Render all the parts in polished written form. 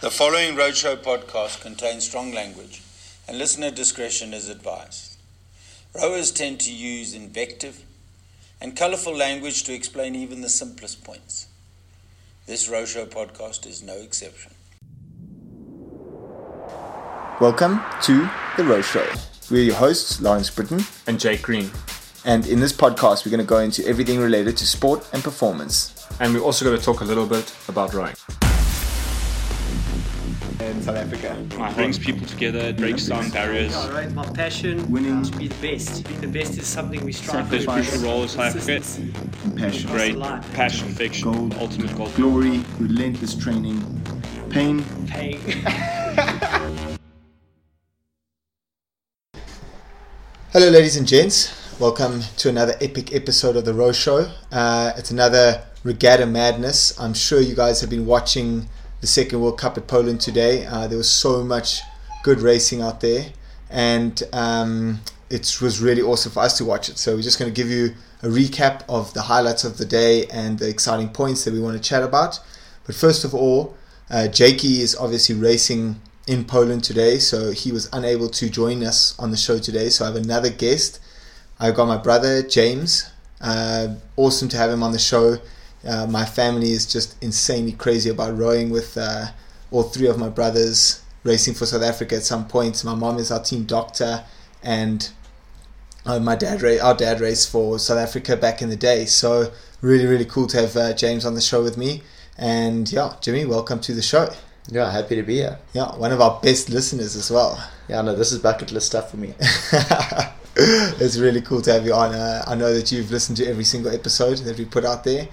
The following Roadshow podcast contains strong language, and listener discretion is advised. Rowers tend to use invective and colourful language to explain even the simplest points. This Roadshow podcast is no exception. Welcome to the Roadshow. We're your hosts, Lawrence Brittain and Jake Green. And in this podcast, we're going to go into everything related to sport and performance. And we're also going to talk a little bit about rowing. In South Africa. It brings people together, it breaks down barriers. Yeah, right. My passion, winning, to be the best. Be the best is something we strive for. South crucial role in South Africa. Passion. Great passion, fiction, gold, ultimate goal. Glory, relentless training, pain. Hello ladies and gents, welcome to another epic episode of The Row Show. It's another regatta madness. I'm sure you guys have been watching the second World Cup at Poland today. There was so much good racing out there, and it was really awesome for us to watch it. So we're just going to give you a recap of the highlights of the day and the exciting points that we want to chat about. But first of all, Jakey is obviously racing in Poland today, so he was unable to join us on the show today. So I have another guest. I've got my brother, James. Awesome to have him on the show. My family is just insanely crazy about rowing, with all three of my brothers racing for South Africa at some point. My mom is our team doctor, and our dad raced for South Africa back in the day. So really, really cool to have James on the show with me. And yeah, Jimmy, welcome to the show. Yeah, happy to be here. Yeah, one of our best listeners as well. Yeah, no, this is bucket list stuff for me. It's really cool to have you on. I know that you've listened to every single episode that we put out there.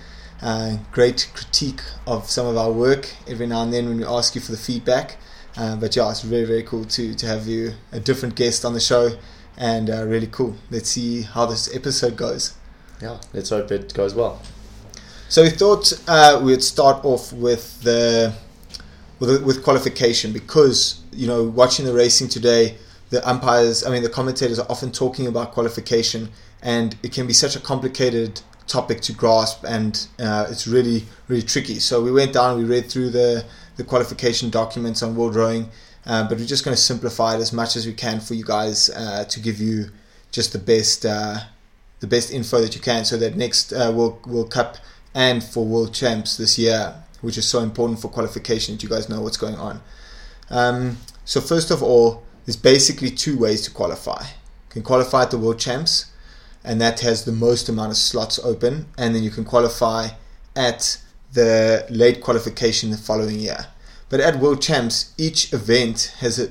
Great critique of some of our work every now and then when we ask you for the feedback, but yeah, it's very, very cool to have you, a different guest on the show, and really cool. Let's see how this episode goes. Yeah, let's hope it goes well. So we thought we'd start off with qualification, because, you know, watching the racing today, the commentators are often talking about qualification, and it can be such a complicated topic to grasp, and it's really, really tricky. So we went down and we read through the qualification documents on World Rowing, but we're just going to simplify it as much as we can for you guys, to give you just the best info that you can, so that next World Cup and for World Champs this year, which is so important for qualification, that you guys know what's going on. So first of all, there's basically two ways to qualify. You can qualify at the World Champs, and that has the most amount of slots open, and then you can qualify at the late qualification the following year. But at World Champs, each event has a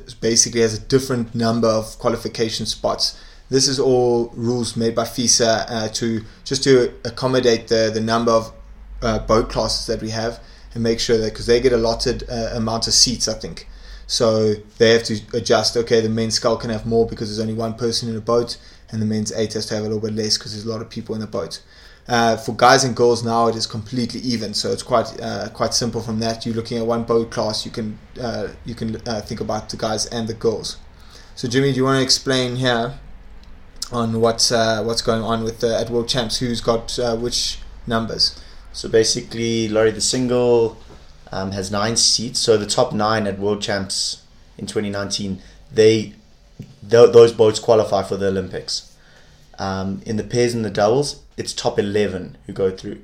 different number of qualification spots. This is all rules made by FISA to accommodate the number of boat classes that we have, and make sure that, because they get allotted amount of seats, I think. So they have to adjust. Okay, the men's scull can have more because there's only one person in a boat, and the men's eight has to have a little bit less because there's a lot of people in the boat. For guys and girls now, it is completely even, so it's quite simple from that. You're looking at one boat class. You can think about the guys and the girls. So Jimmy, do you want to explain here on what's going on with at World Champs? Who's got which numbers? So basically, Laurie, the single has 9 seats. So the top 9 at World Champs in 2019, those boats qualify for the Olympics. In the pairs and the doubles, it's top 11 who go through.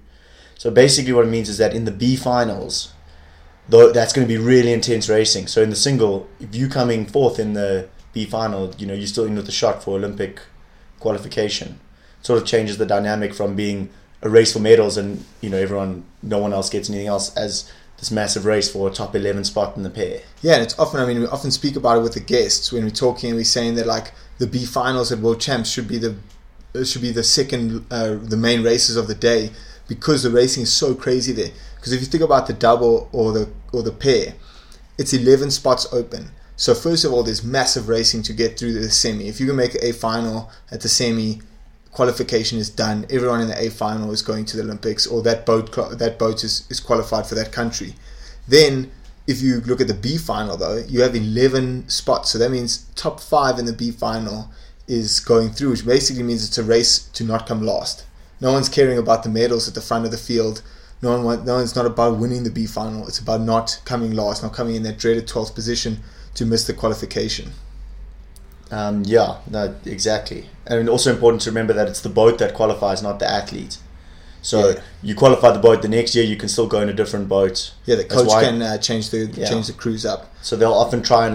So basically what it means is that in the B finals, though, that's going to be really intense racing. So in the single, if you coming fourth in the B final, you know, you're still in with a shot for Olympic qualification. It sort of changes the dynamic from being a race for medals and, you know, no one else gets anything else, as this massive race for a top 11 spot in the pair. Yeah, and it's often, we often speak about it with the guests when we're talking, and we're saying that, like, the B finals at World Champs should be the second, the main races of the day, because the racing is so crazy there. Because if you think about the double or the pair, it's 11 spots open. So first of all, there's massive racing to get through the semi. If you can make the A final at the semi, qualification is done. Everyone in the A final is going to the Olympics, or that boat is qualified for that country. Then, if you look at the B final, though, you have 11 spots. So that means top 5 in the B final is going through, which basically means it's a race to not come last. No one's caring about the medals at the front of the field. No, it's not about winning the B final. It's about not coming last, not coming in that dreaded 12th position to miss the qualification. Exactly. And also important to remember that it's the boat that qualifies, not the athlete. So you qualify the boat, the next year you can still go in a different boat. Yeah, the coach can change the crews up. So they'll often try and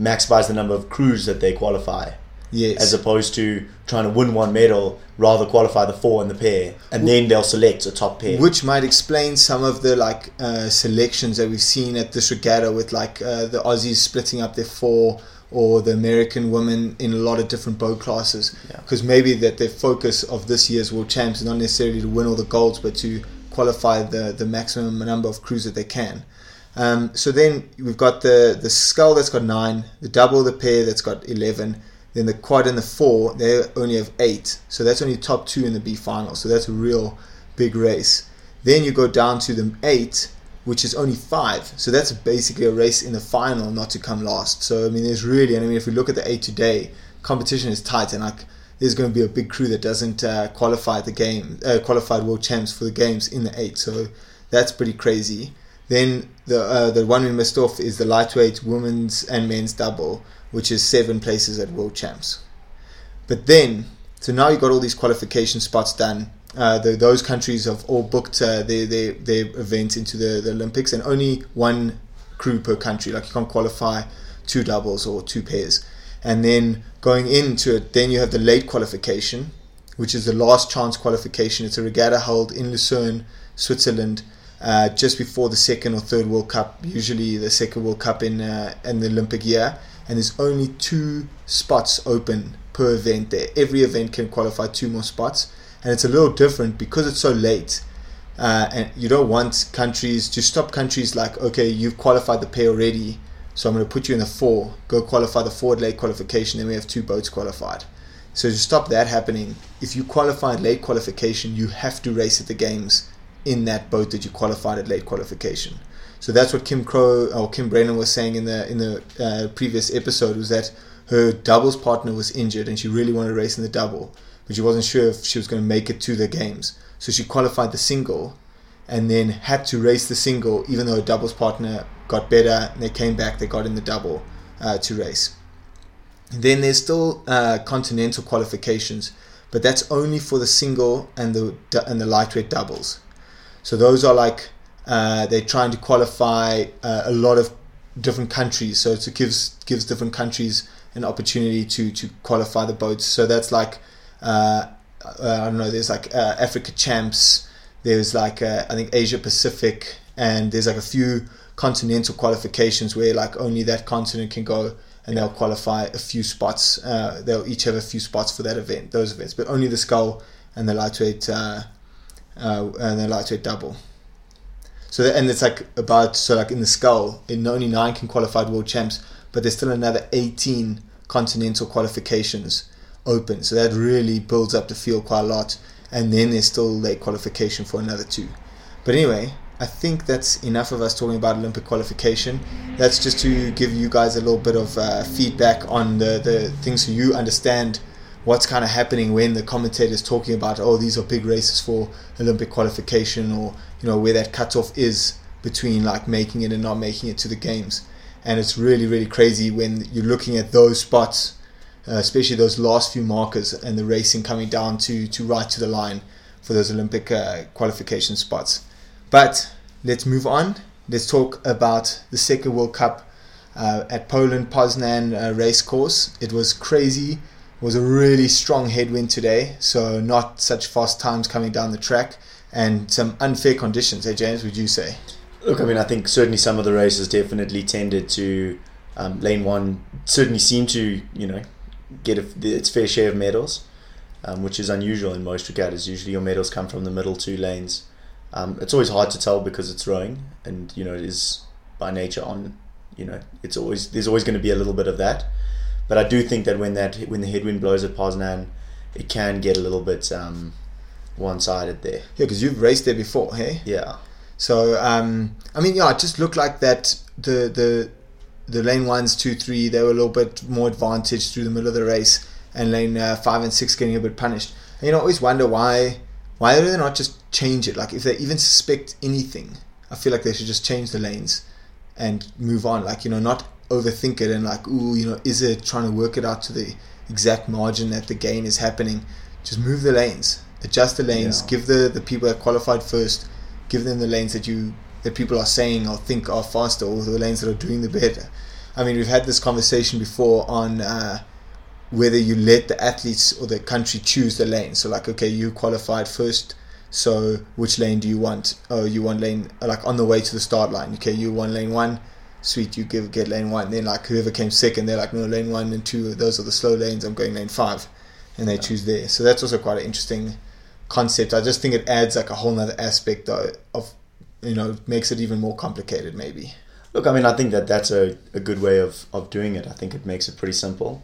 maximize the number of crews that they qualify. Yes. As opposed to trying to win one medal, rather qualify the four and the pair, and then they'll select a top pair. Which might explain some of the selections that we've seen at this regatta with the Aussies splitting up their four, or the American women in a lot of different boat classes. Because maybe that their focus of this year's World Champs is not necessarily to win all the golds, but to qualify the maximum number of crews that they can. So then we've got the scull that's got 9, the double, the pair that's got 11. Then the quad and the 4, they only have 8. So that's only top 2 in the B final. So that's a real big race. Then you go down to the 8, which is only 5. So that's basically a race in the final not to come last. So, there's really, if we look at the 8 today, competition is tight. And there's going to be a big crew that doesn't qualified world champs for the games in the 8. So that's pretty crazy. Then the one we missed off is the lightweight women's and men's double, which is 7 places at World Champs. But then, so now you've got all these qualification spots done. Those countries have all booked their event into the Olympics, and only one crew per country. You can't qualify 2 doubles or 2 pairs. And then going into it, then you have the late qualification, which is the last chance qualification. It's a regatta held in Lucerne, Switzerland, just before the second or third World Cup, usually the second World Cup in the Olympic year. And there's only 2 spots open per event there. Every event can qualify 2 more spots. And it's a little different because it's so late. And you don't want countries to stop countries you've qualified the pair already, so I'm going to put you in the 4. Go qualify the 4 late qualification, then we have 2 boats qualified. So to stop that happening, if you qualify late qualification, you have to race at the games in that boat that you qualified at late qualification. So that's what Kim Crow or Kim Brennan was saying in the previous episode, was that her doubles partner was injured and she really wanted to race in the double, but she wasn't sure if she was going to make it to the games. So she qualified the single and then had to race the single, even though her doubles partner got better and they came back, they got in the double to race. And then there's still continental qualifications, but that's only for the single and the lightweight doubles. So those are they're trying to qualify a lot of different countries, so it gives different countries an opportunity to qualify the boats. So that's there's Africa Champs, there's I think Asia Pacific, and there's a few continental qualifications where only that continent can go, and they'll qualify a few spots. They'll each have a few spots for that event, those events, but only the scull and the lightweight double. So, and it's in the scull, only 9 can qualify World Champs, but there's still another 18 continental qualifications open. So that really builds up the field quite a lot. And then there's still late qualification for another 2. But anyway, I think that's enough of us talking about Olympic qualification. That's just to give you guys a little bit of feedback on the things so you understand what's kind of happening when the commentator's talking about, these are big races for Olympic qualification, or where that cutoff is between making it and not making it to the games. And it's really, really crazy when you're looking at those spots, especially those last few markers and the racing coming down to right to the line for those Olympic qualification spots. But let's move on. Let's talk about the second World Cup at Poland, Poznan race course. It was crazy. Was a really strong headwind today, so not such fast times coming down the track, and some unfair conditions. Hey James, would you say? Look, I think certainly some of the races definitely tended to lane one certainly seemed to get its fair share of medals, which is unusual in most regattas. Usually your medals come from the middle 2 lanes. It's always hard to tell because it's rowing, and it is by nature on. It's always there's always going to be a little bit of that. But I do think that when the headwind blows at Poznan, it can get a little bit one-sided there. Yeah, because you've raced there before, hey? Yeah. So, it just looked like that the lane 1s, 2, 3, they were a little bit more advantaged through the middle of the race, and lane 5 and 6 getting a bit punished. And I always wonder why Why do they not just change it? Like, if they even suspect anything, I feel like they should just change the lanes and move on. Like, you know, not overthink it and like, ooh, you know, is it trying to work it out to the exact margin that the gain is happening? Just move the lanes, adjust the lanes, give the people that qualified first, give them the lanes that you that people are saying or think are faster, or the lanes that are doing the better. I mean, we've had this conversation before on whether you let the athletes or the country choose the lane. So like, okay, you qualified first, so which lane do you want? Oh, you want lane, like on the way to the start line. Okay, you want lane one, sweet, you get lane one. Then like whoever came second, they're like, no, lane 1 and 2, those are the slow lanes, I'm going lane 5. And they choose there. So that's also quite an interesting concept. I just think it adds like a whole nother aspect of, you know, makes it even more complicated maybe. Look, I mean, I think that that's a good way of doing it. I think it makes it pretty simple.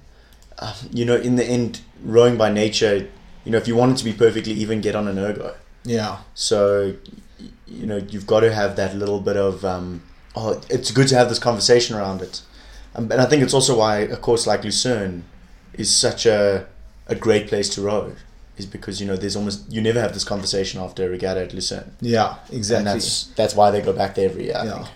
You know, in the end, rowing by nature, you know, if you want it to be perfectly even, get on an ergo. Yeah. So, you know, you've got to have that little bit of, oh, it's good to have this conversation around it. And I think it's also why a course like Lucerne is such a great place to row, is because, you know, there's almost, you never have this conversation after a regatta at Lucerne. Yeah, exactly. And that's why they go back there every year, I think.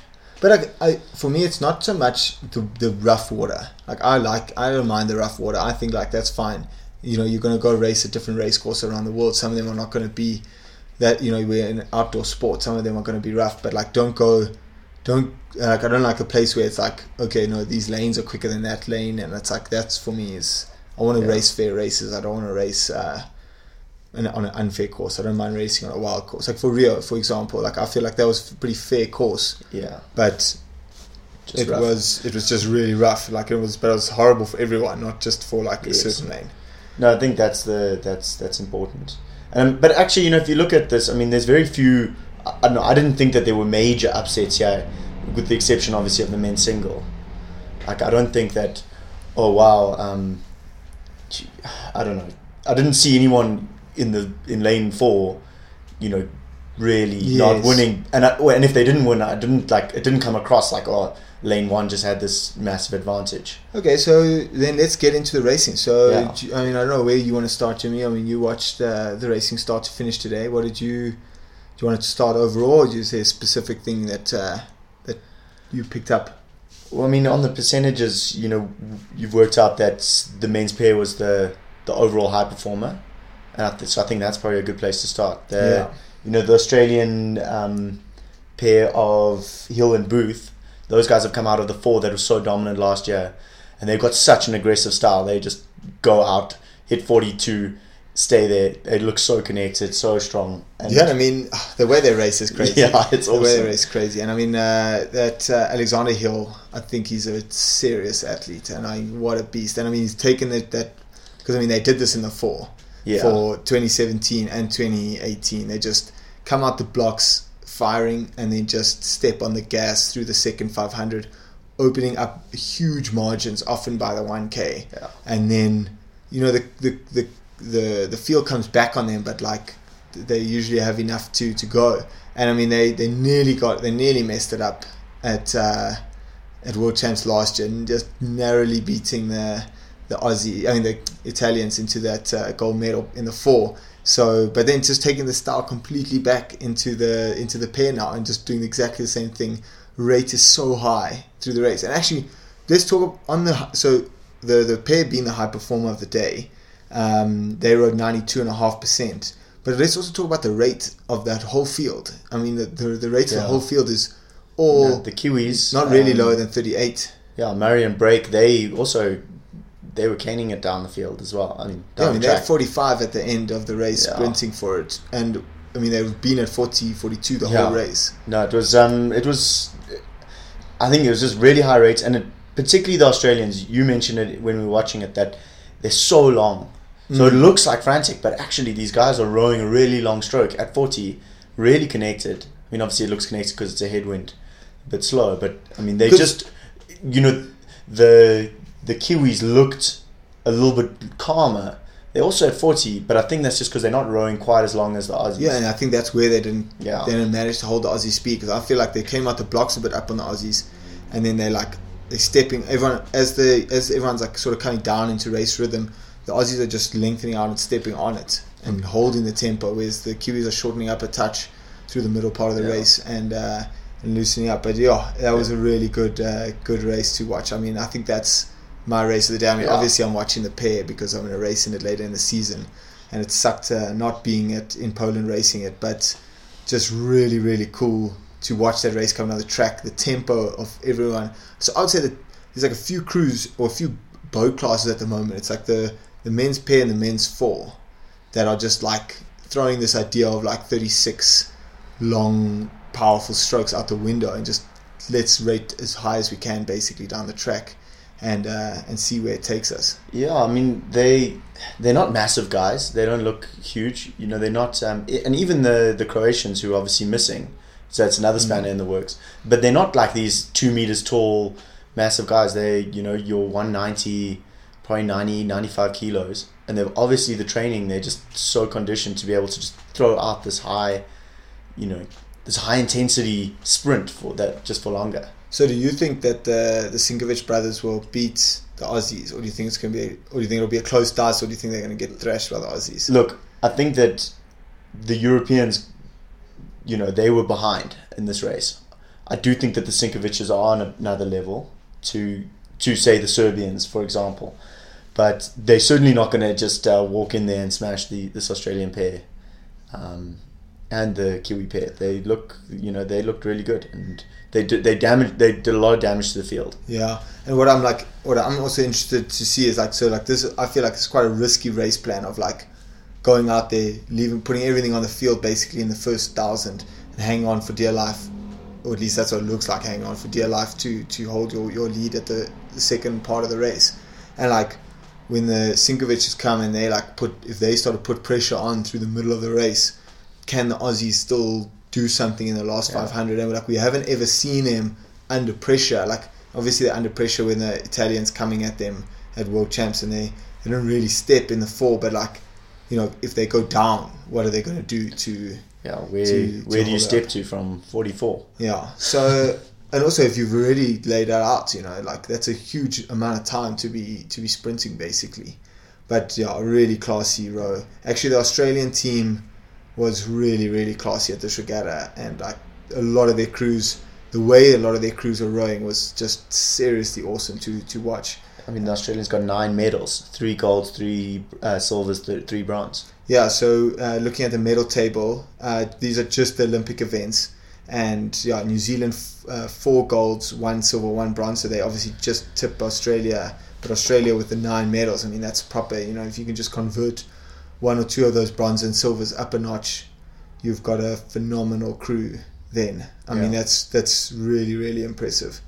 But I, for me, it's not so much the rough water. Like, I don't mind the rough water. I think like that's fine. You know, you're going to go race a different race course around the world. Some of them are not going to be that, you know, we're in outdoor sport. Some of them are going to be rough, but like I don't like a place where it's like, okay, no, these lanes are quicker than that lane. And it's like, that's for me is, I want to race fair races. I don't want to race on an unfair course. I don't mind racing on a wild course. Like for Rio, for example, like I feel like that was a pretty fair course. Yeah. But just it was just really rough. Like it was horrible for everyone, not just for like a certain lane. No, I think that's important. But actually, you know, if you look at this, I mean, there's very few. I don't know. I didn't think that there were major upsets here, with the exception obviously of the men's single. Like I don't think that. Oh wow. I don't know. I didn't see anyone in lane 4, you know, really not winning. And if they didn't win, it didn't come across like, oh, lane 1 just had this massive advantage. Okay, so then let's get into the racing. So I mean, I don't know where you want to start, Jimmy. I mean, you watched the racing start to finish today. What did you? Do you want it to start overall? Or is there a specific thing that that you picked up? Well, I mean, on the percentages, you know, you've worked out that the men's pair was the overall high performer, and so I think that's probably a good place to start. You know, the Australian pair of Hill and Booth, those guys have come out of the 4 that were so dominant last year, and they've got such an aggressive style. They just go out, hit 42, stay there. They look so connected, so strong. And I mean, the way they race is crazy. Yeah, it's awesome. The way they race is crazy. And I mean, Alexander Hill, I think he's a serious athlete, and what a beast. And I mean, he's taken it that, because I mean, they did this in the 4 for 2017 and 2018. They just come out the blocks firing and then just step on the gas through the second 500, opening up huge margins, often by the 1K. Yeah. And then, you know, the field comes back on them, but like they usually have enough to go. And I mean, they nearly messed it up at World Champs last year, and just narrowly beating the Italians into that gold medal in the 4. So, but then just taking the style completely back into the pair now, and just doing exactly the same thing. Rate is so high through the race. And actually, let's talk on the pair being the high performer of the day. They rode 92.5%. But let's also talk about the rate of that whole field. I mean, the rate of the whole field is the Kiwis not really lower than 38. Yeah, Marion Brake, they were caning it down the field as well. I mean, they had 45 at the end of the race, sprinting for it. And I mean, they've been at 40, 42 the whole race. No, it was. I think it was just really high rates, and particularly the Australians. You mentioned it when we were watching it that. They're so long. So it looks like frantic, but actually these guys are rowing a really long stroke at 40, really connected. I mean, obviously it looks connected because it's a headwind, a bit slow, but I mean, they just, you know, the Kiwis looked a little bit calmer. They're also at 40, but I think that's just because they're not rowing quite as long as the Aussies. Yeah, and I think that's where they didn't manage to hold the Aussie speed, because I feel like they came out the blocks a bit up on the Aussies, and then they're stepping everyone as everyone's like sort of coming down into race rhythm. The Aussies are just lengthening out and stepping on it. and holding the tempo, whereas the Kiwis are shortening up a touch through the middle part of the race and loosening up. But that was a really good race to watch. I mean, I think that's my race of the day. I mean, obviously I'm watching the pair because I'm going to race in it later in the season, and it sucked not being in Poland racing it, but just really, really cool to watch that race coming on the track, the tempo of everyone. So I would say that there's like a few crews or a few boat classes at the moment. It's like the men's pair and the men's four that are just like throwing this idea of like 36 long, powerful strokes out the window and just let's rate as high as we can basically down the track and see where it takes us. Yeah, I mean, they're not massive guys. They don't look huge. You know, they're not... and even the Croatians, who are obviously missing, so it's another spanner in the works. But they're not like these 2 meters tall, massive guys. They're, you know, your 190, probably 90, 95 kilos. And they're obviously the training, they're just so conditioned to be able to just throw out this high, you know, this high intensity sprint for that just for longer. So do you think that the Sinkovic brothers will beat the Aussies, or do you think it'll be a close dance, or do you think they're going to get thrashed by the Aussies? Look, I think that the Europeans, you know, they were behind in this race. I do think that the Sinkovics are on another level to say the Serbians, for example. But they're certainly not going to just walk in there and smash this Australian pair and the Kiwi pair. They looked really good, and they did a lot of damage to the field. Yeah, and what I'm also interested to see is this. I feel like it's quite a risky race plan of like going out there, putting everything on the field basically in the first 1,000 and hanging on for dear life, or at least that's what it looks like, hanging on for dear life to hold your lead at the second part of the race. And like when the Sinkovics come and they like if they start to put pressure on through the middle of the race, can the Aussies still do something in the last 500? And like we haven't ever seen them under pressure. Like obviously they're under pressure when the Italians coming at them at World Champs, and they don't really step in the fall. But like, you know, if they go down, what are they going to do to? Yeah, where do you step to from 44? Yeah, so. And also, if you've already laid that out, you know, like that's a huge amount of time to be sprinting, basically. But yeah, a really classy row. Actually, the Australian team was really, really classy at this regatta, and like the way a lot of their crews were rowing was just seriously awesome to watch. I mean, the Australians got 9 medals: 3 golds, 3 silvers, 3 bronze. Yeah. So looking at the medal table, these are just the Olympic events. And yeah, New Zealand 4 golds, 1 silver, 1 bronze. So they obviously just tipped Australia, but Australia with the 9 medals. I mean, that's proper. You know, if you can just convert 1 or 2 of those bronze and silvers up a notch, you've got a phenomenal crew. Then, I mean, that's really, really impressive.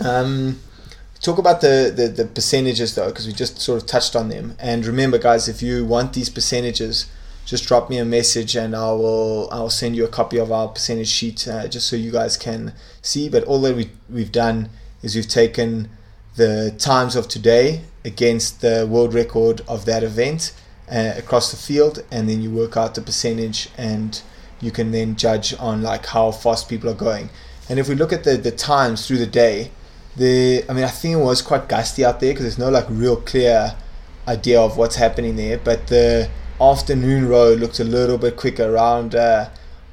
Talk about the percentages though, because we just sort of touched on them. And remember, guys, if you want these percentages, just drop me a message and I'll send you a copy of our percentage sheet just so you guys can see. But all that we've done is we've taken the times of today against the world record of that event across the field, and then you work out the percentage, and you can then judge on like how fast people are going. And if we look at the times through the day, I think it was quite gusty out there because there's no like real clear idea of what's happening there, but the afternoon row looked a little bit quicker around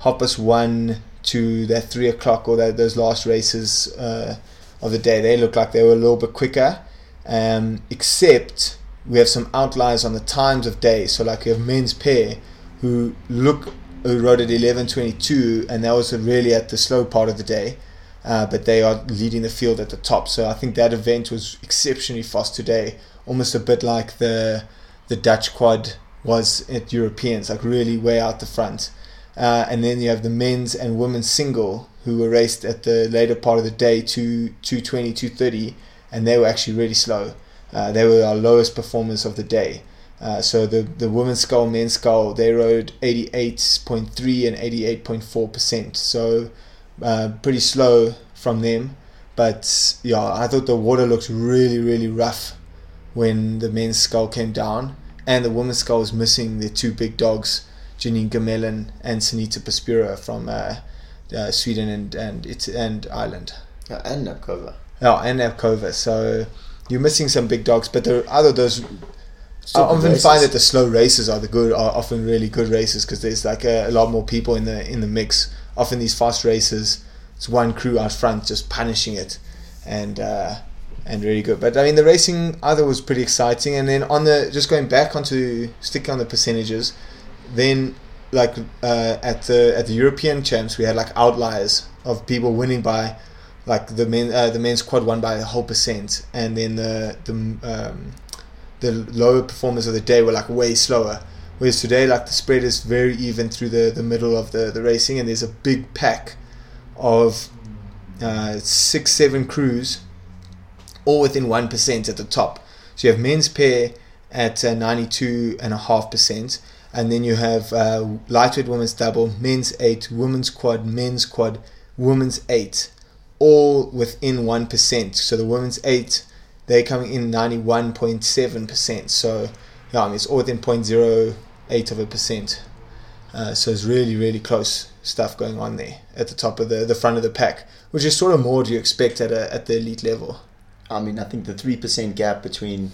hoppus 1 to that 3 o'clock, or those last races of the day. They looked like they were a little bit quicker, except we have some outliers on the times of day. So like you have men's pair who rode at 11:22, and that was really at the slow part of the day, but they are leading the field at the top. So I think that event was exceptionally fast today, almost a bit like the Dutch quad was at Europeans, like really way out the front. And then you have the men's and women's single, who were raced at the later part of the day to 2:20, 2:30, and they were actually really slow. They were our lowest performance of the day. So the women's scull, men's scull, they rode 88.3 and 88.4%. So pretty slow from them. But yeah, I thought the water looked really, really rough when the men's scull came down. And the women's scull is missing their 2 big dogs, Janine Gamelin and Sunita Paspura from Sweden and Ireland. Yeah, and Napkova. So you're missing some big dogs, but there are other those I often find that the slow races are the good, are often really good races, because there's like a lot more people in the mix. Often these fast races, it's one crew out front just punishing it, and really good. But I mean, the racing either was pretty exciting, and then on the just going back onto sticking on the percentages, then like at the European champs we had like outliers of people winning by, like the men's quad won by a whole percent, and then the lower performers of the day were like way slower, whereas today like the spread is very even through the middle of the racing, and there's a big pack of 6-7 crews all within 1% at the top. So you have men's pair at 92.5%, and then you have lightweight women's double, men's 8, women's quad, men's quad, women's 8, all within 1%. So the women's 8, they're coming in 91.7%. So yeah, I mean, it's all within 0.08%. So it's really, really close stuff going on there at the top of the front of the pack, which is sort of more do you expect at the elite level. I mean, I think the 3% gap between,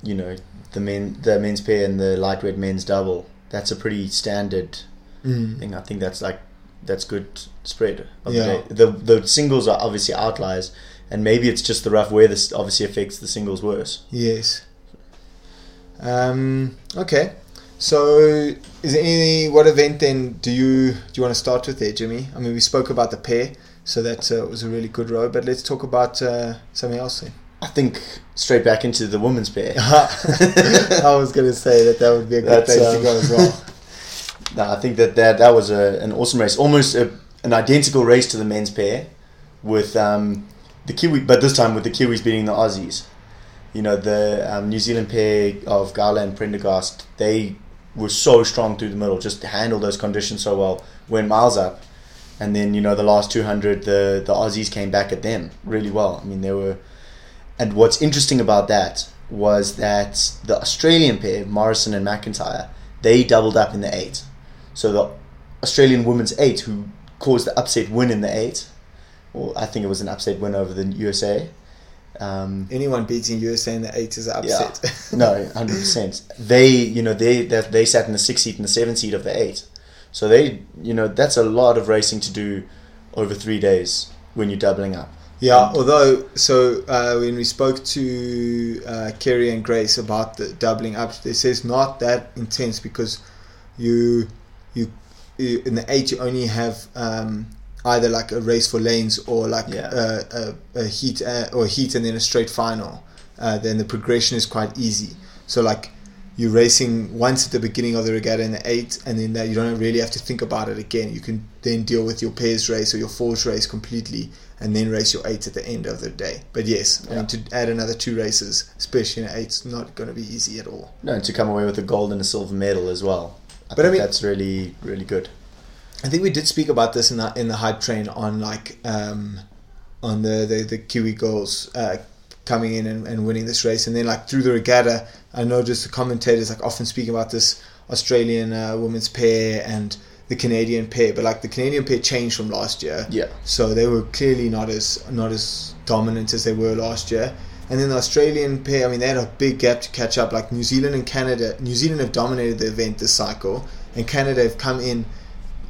you know, the men's pair and the lightweight men's double, that's a pretty standard thing. I think that's good spread of the day. The singles are obviously outliers, and maybe it's just the rough weather obviously affects the singles worse. Yes. Okay. So, is there any, what event then do you want to start with there, Jimmy? I mean, we spoke about the pair, so that was a really good row, but let's talk about something else then. I think straight back into the women's pair. I was going to say that would be a good place to go as well. No, I think that was an awesome race, almost an identical race to the men's pair, with the Kiwi, but this time with the Kiwis beating the Aussies. You know, the New Zealand pair of Gala and Prendergast, they were so strong through the middle, just handled those conditions so well, went miles up, and then, you know, the last 200, the Aussies came back at them really well. I mean, they were. And what's interesting about that was that the Australian pair, Morrison and McIntyre, they doubled up in the 8. So the Australian women's 8, who caused the upset win in the 8, or I think it was an upset win over the USA. Anyone beating USA in the 8 is an upset. Yeah. No, 100%. They sat in the 6 seat and the 7 seat of the 8. So they, you know, that's a lot of racing to do over 3 days when you're doubling up. Yeah, although, so when we spoke to Kerry and Grace about the doubling up, they say it's not that intense, because you in the 8 you only have either like a race for lanes, or like a heat and then a straight final. Then the progression is quite easy. So like you're racing once at the beginning of the regatta in the 8, and then you don't really have to think about it again. You can then deal with your pairs race or your fours race completely, and then race your 8 at the end of the day. But yes, I mean, to add another 2 races, especially in 8, it's not going to be easy at all. No, and to come away with a gold and a silver medal as well. I mean, that's really, really good. I think we did speak about this in the hype train on like on the Kiwi girls coming in and winning this race, and then like through the regatta, I noticed the commentators like often speaking about this Australian women's pair and the Canadian pair, but like the Canadian pair changed from last year. Yeah. So they were clearly not as dominant as they were last year. And then the Australian pair, I mean, they had a big gap to catch up. Like New Zealand and Canada, New Zealand have dominated the event this cycle, and Canada have come in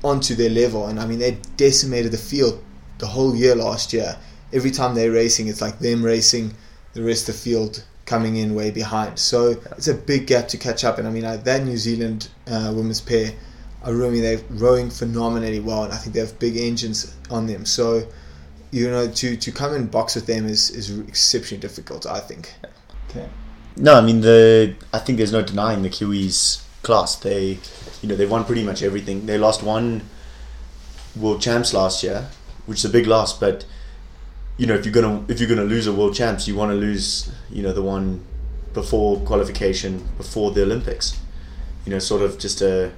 onto their level, and I mean, they decimated the field the whole year last year. Every time they're racing, it's like them racing the rest of the field coming in way behind. So it's a big gap to catch up. And I mean, that New Zealand women's pair, I mean, they're rowing phenomenally well, and I think they have big engines on them. So, you know, to come and box with them is exceptionally difficult, I think. Okay. No, I mean, I think there's no denying the Kiwis' class. They, you know, they won pretty much everything. They lost one World Champs last year, which is a big loss. But you know, if you're gonna lose a World Champs, you want to lose, you know, the one before qualification, before the Olympics. You know, sort of just a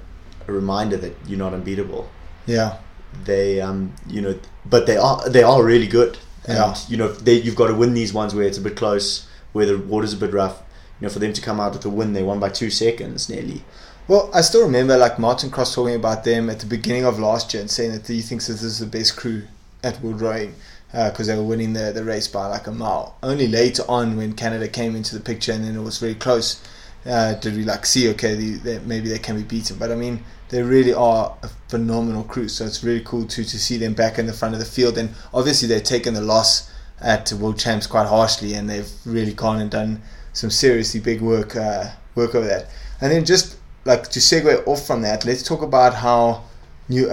reminder that you're not unbeatable. Yeah. They, you know, but they are really good. Yeah. And, you know, you've got to win these ones where it's a bit close, where the water's a bit rough. You know, for them to come out with a win, they won by 2 seconds nearly. Well, I still remember like Martin Cross talking about them at the beginning of last year and saying that he thinks that this is the best crew at World Rowing, because they were winning the race by like a mile. Only later on when Canada came into the picture, and then it was very close, did we like see, okay, maybe they can be beaten, but I mean they really are a phenomenal crew, so it's really cool to see them back in the front of the field. And obviously they've taken the loss at World Champs quite harshly, and they've really gone and done some seriously big work over that. And then just like to segue off from that, let's talk about how new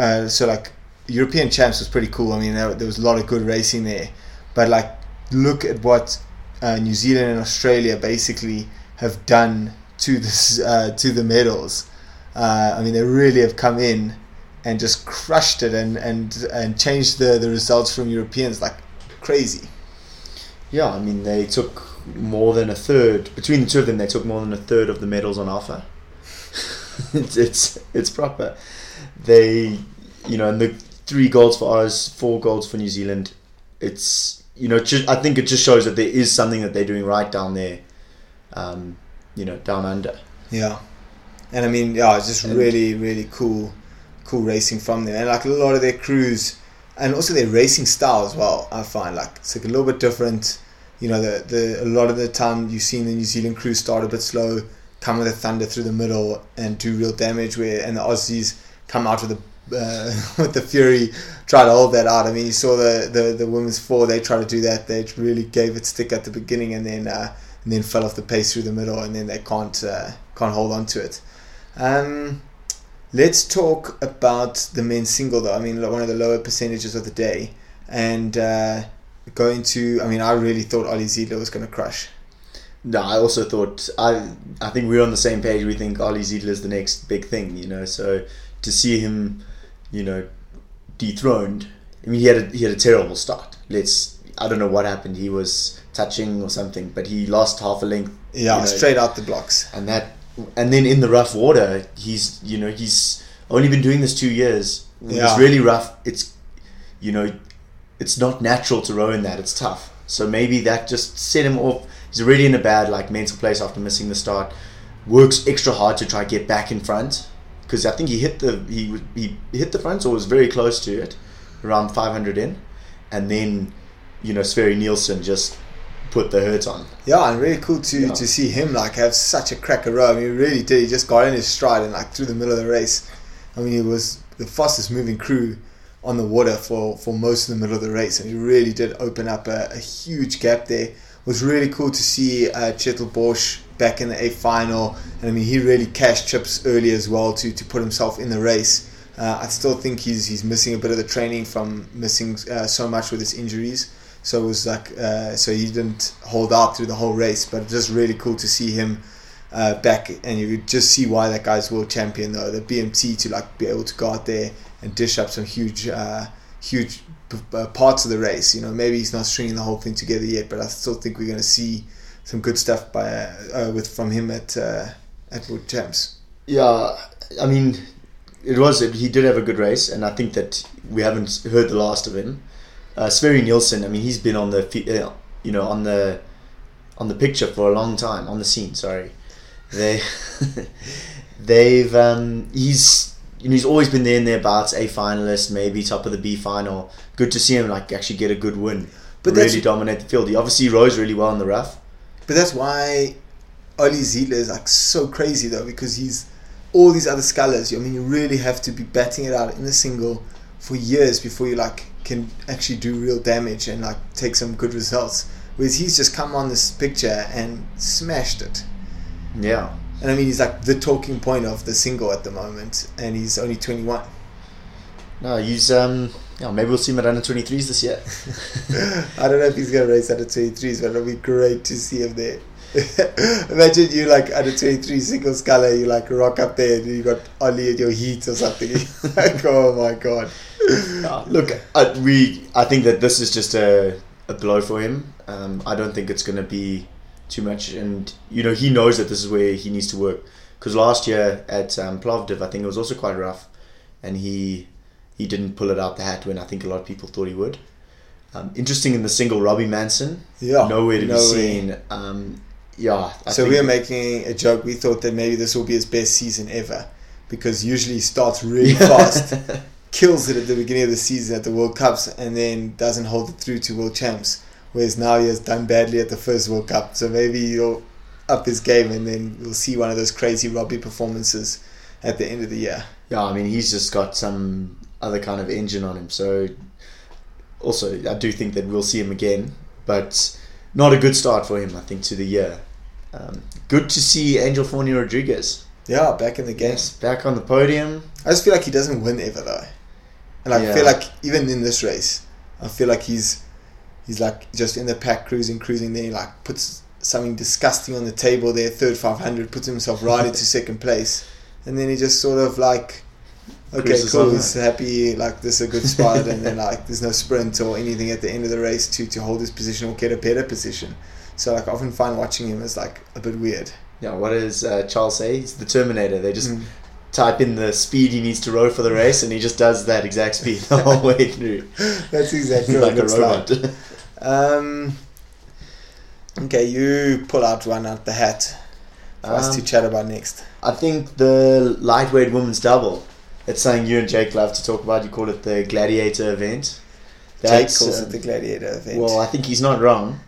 European Champs was pretty cool. I mean, there was a lot of good racing there, but like look at what New Zealand and Australia basically have done to the medals. I mean, they really have come in and just crushed it and changed the results from Europeans like crazy. Yeah, I mean, they took more than a third between the two of them. They took more than a third of the medals on offer. it's proper. They, you know, and the 3 golds for ours, 4 golds for New Zealand. It's, you know, just, I think it just shows that there is something that they're doing right down there, you know, down under. Yeah, and I mean, yeah, it's just really cool racing from them, and like a lot of their crews, and also their racing style as well. I find like it's like a little bit different. You know, the a lot of the time you've seen the New Zealand crew start a bit slow, come with a thunder through the middle and do real damage. And the Aussies come out with the fury, try to hold that out. I mean, you saw the women's 4, they try to do that. They really gave it stick at the beginning, and then fell off the pace through the middle, and then they can't hold on to it. Let's talk about the men's single though. I mean, one of the lower percentages of the day, and I really thought Ali Ziedler was going to crush. No, I also thought, I think we're on the same page. We think Ali Ziedler is the next big thing, you know. So to see him, you know, dethroned. I mean, he had a terrible start. I don't know what happened. He was touching or something, but he lost half a length. Yeah, you know, straight out the blocks. And then in the rough water, he's only been doing this 2 years. Yeah. It's really rough. It's, you know, it's not natural to row in that. It's tough. So maybe that just set him off. He's already in a bad mental place after missing the start. Works extra hard to try to get back in front, because I think he hit the front or was very close to it, around 500 in, and then, you know, Sverri Nielsen just put the hurt on. Yeah, and really cool to see him have such a cracker row. I mean, he really did. He just got in his stride and through the middle of the race. I mean, he was the fastest moving crew on the water for most of the middle of the race, and he really did open up a huge gap there. It was really cool to see Chetl Bosch back in the A final, and I mean, he really cashed chips early as well to put himself in the race. I still think he's missing a bit of the training from missing so much with his injuries, so it was so he didn't hold out through the whole race, but it's just really cool to see him back, and you could just see why that guy's world champion though, the BMT, to be able to go out there and dish up some huge parts of the race. You know, maybe he's not stringing the whole thing together yet, but I still think we're going to see some good stuff from him at World Champs. Yeah, I mean, he did have a good race, and I think that we haven't heard the last of him. Sverri Nielsen, I mean, he's been on the on the picture for a long time, on the scene. Sorry, he's always been there and thereabouts, A finalist, maybe top of the B final. Good to see him actually get a good win, but really dominate the field. He obviously rose really well in the rough. But that's why Ali Ziedler is so crazy though, because he's all these other scholars. I mean, you really have to be batting it out in the single for years before you can actually do real damage and take some good results. Whereas he's just come on this picture and smashed it. Yeah. And I mean, he's the talking point of the single at the moment, and he's only 21. No, he's maybe we'll see him at under 23s this year. I don't know if he's gonna race under 23s, but it'll be great to see him there. Imagine you under 23 single sculler, you rock up there and you got Ollie at your heat or something. Oh my god! Look, I think that this is just a blow for him. I don't think it's gonna be too much, and you know, he knows that this is where he needs to work, because last year at Plovdiv, I think it was also quite rough, and he didn't pull it out the hat when I think a lot of people thought he would. Interesting in the single, Robbie Manson, nowhere to be seen. So we are making a joke. We thought that maybe this will be his best season ever, because usually he starts really fast, kills it at the beginning of the season at the World Cups, and then doesn't hold it through to World Champs. Whereas now he has done badly at the first World Cup, so maybe up his game, and then we'll see one of those crazy Robbie performances at the end of the year. Yeah, I mean, he's just got some other kind of engine on him. So also, I do think that we'll see him again, but not a good start for him, I think, to the year. Good to see Angel Forney Rodriguez. Yeah, back in the game. Yes, back on the podium. I just feel like he doesn't win ever, though. And I feel like, even in this race, I feel like he's like just in the pack cruising. Then he like puts something disgusting on the table there, third 500, puts himself right into second place. And then he just sort of like, okay, cruises cool, he's happy, like this is a good spot. And then like there's no sprint or anything at the end of the race to hold his position or get a better position. So like I often find watching him is like a bit weird. Yeah, what does Charles say? He's the Terminator. They just type in the speed he needs to row for the race, and he just does that exact speed the whole way through. That's exactly what it's like. A robot. Okay, you pull out one out the hat for us to chat about next. I think the lightweight women's double. It's something you and Jake love to talk about. You call it the gladiator event. Jake calls it the gladiator event. Well, I think he's not wrong.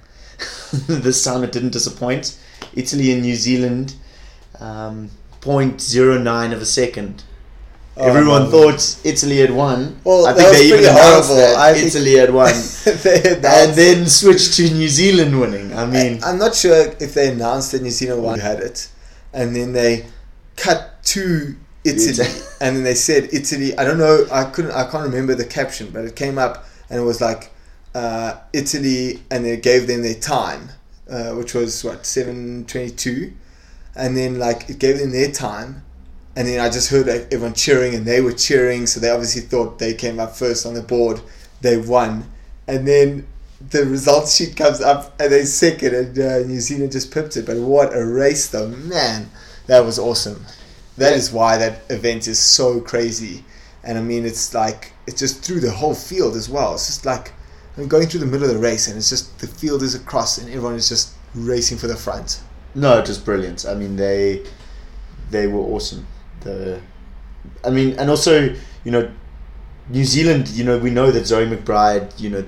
This time it didn't disappoint. Italy and New Zealand, 0.09 of a second. Everyone thought Italy had won. Well, I think they even announced that Italy had won. And then switched to New Zealand winning. I mean, I'm not sure if they announced that New Zealand won, who had it, and then they cut to Italy, and then they said Italy. I don't know. I can't remember the caption, but it came up and it was like Italy, and they gave them their time. Which was 7:22, and then like it gave them their time, and then I just heard like everyone cheering, and they were cheering, so they obviously thought they came up first on the board, they won, and then the results sheet comes up and they're second, and New Zealand just pipped it. But what a race, though, man! That was awesome. That is why that event is so crazy, and I mean it's like it's just through the whole field as well. It's just like. And going through the middle of the race, and it's just the field is across, and everyone is just racing for the front. No, it was brilliant. I mean, they were awesome. I mean, and also, you know, New Zealand. You know, we know that Zoe McBride. You know,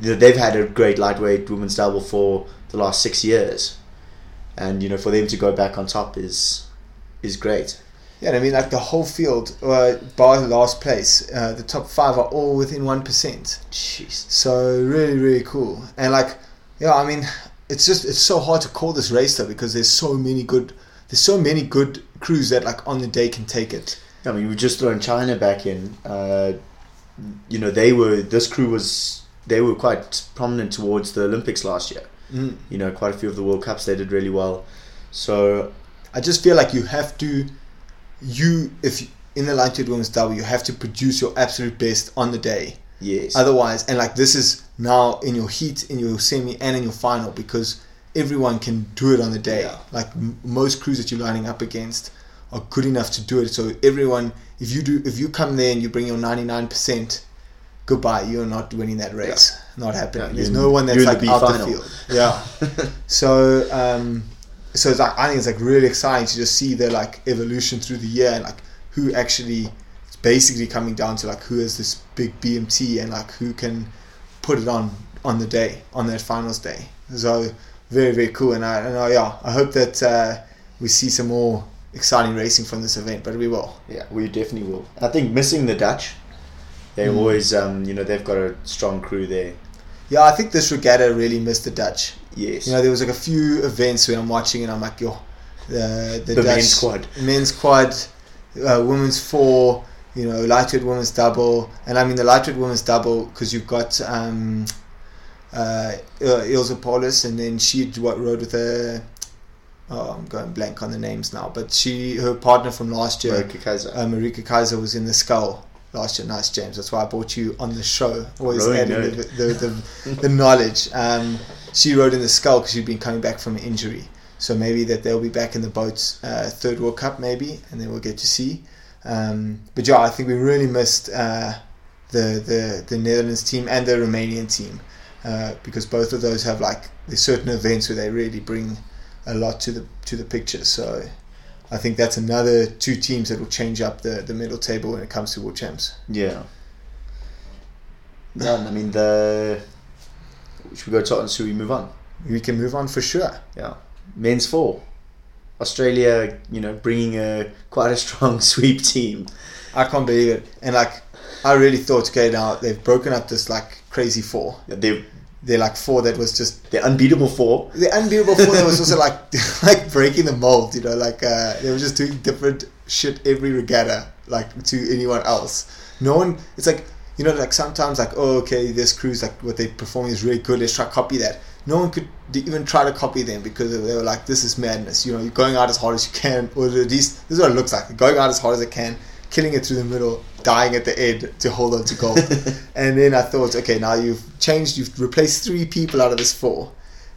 they've had a great lightweight women's double for the last 6 years, and you know, for them to go back on top is great. Yeah, and I mean, like the whole field, bar last place, the top five are all within 1%. Jeez. So really, really cool. And like, yeah, I mean, it's so hard to call this race though, because there's so many good crews that like on the day can take it. I mean, we just thrown China back in. You know, this crew were quite prominent towards the Olympics last year. Mm. You know, quite a few of the World Cups they did really well. So I just feel like you have to. If in the lightweight women's double, you have to produce your absolute best on the day. Yes. Otherwise, and like this is now in your heat, in your semi, and in your final, because everyone can do it on the day. Yeah. Like most crews that you're lining up against are good enough to do it. So everyone, if you come there and you bring your 99%, goodbye. You're not winning that race. Yeah. Not happening. No, there's no one that's like out the field. Yeah. So it's like, I think it's like really exciting to just see their like evolution through the year, and like who actually, it's basically coming down to like who has this big BMT and like who can put it on the day, on that finals day. So very, very cool. And I hope that we see some more exciting racing from this event, but we will. Yeah, we definitely will. I think missing the Dutch, they always, you know, they've got a strong crew there. Yeah, I think this regatta really missed the Dutch. Yes. You know, there was like a few events when I'm watching and I'm like, yo, the Dutch men's quad, women's four, you know, lightweight women's double. And I mean the lightweight women's double, because you've got Ilse Paulus, and then she rode with her, I'm going blank on the names now, but her partner from last year, Marika Kaiser, was in the skull last year. Nice, James. That's why I brought you on the show. Always adding the knowledge. She rode in the skull because she'd been coming back from an injury. So maybe that they'll be back in the boats, third World Cup maybe, and then we'll get to see. But yeah, I think we really missed the Netherlands team and the Romanian team, because both of those have like there's certain events where they really bring a lot to the picture. So I think that's another two teams that will change up the middle table when it comes to World Champs. Yeah. No, I mean Should we move on? We can move on for sure. Yeah. men's four. Australia, you know, bringing a quite a strong sweep team. I can't believe it. And like, I really thought, okay, now they've broken up this like crazy four. Yeah, they're like four that was just the unbeatable four. The unbeatable four that was also like breaking the mold, you know, like they were just doing different shit every regatta, like to anyone else. No one, it's like, you know, like sometimes like, oh, okay, this crew's like what they perform is really good, let's try to copy that. No one could even try to copy them because they were like, this is madness, you know, you're going out as hard as you can, or at least this is what it looks like, you're going out as hard as I can, killing it through the middle, dying at the end to hold on to gold. And then I thought, okay, now you've changed, you've replaced three people out of this four,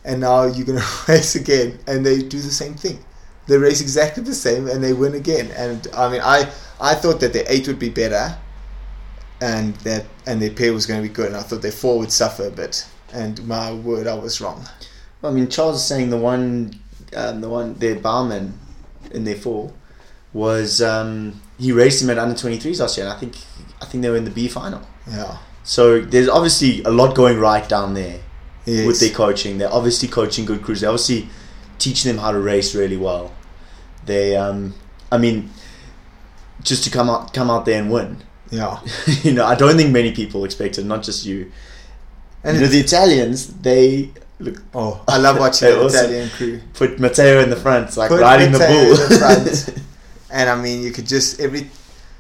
and now you're going to race again, and they do the same thing. They race exactly the same and they win again. And I mean, I thought that their eight would be better and their pair was going to be good, and I thought their four would suffer a bit. And my word, I was wrong. Well, I mean, Charles is saying their barman in their four was he raced him at under 23s last year, and I think they were in the B final. Yeah. So there's obviously a lot going right down there. Yes. With their coaching. They're obviously coaching good crews. They obviously teach them how to race really well. They, I mean, just to come out there and win. Yeah. You know, I don't think many people expected, not just you. And you know, the Italians, they look. Oh, I love watching the Italian crew. Put Matteo in the front, like riding Matteo the bull. And I mean, you could just every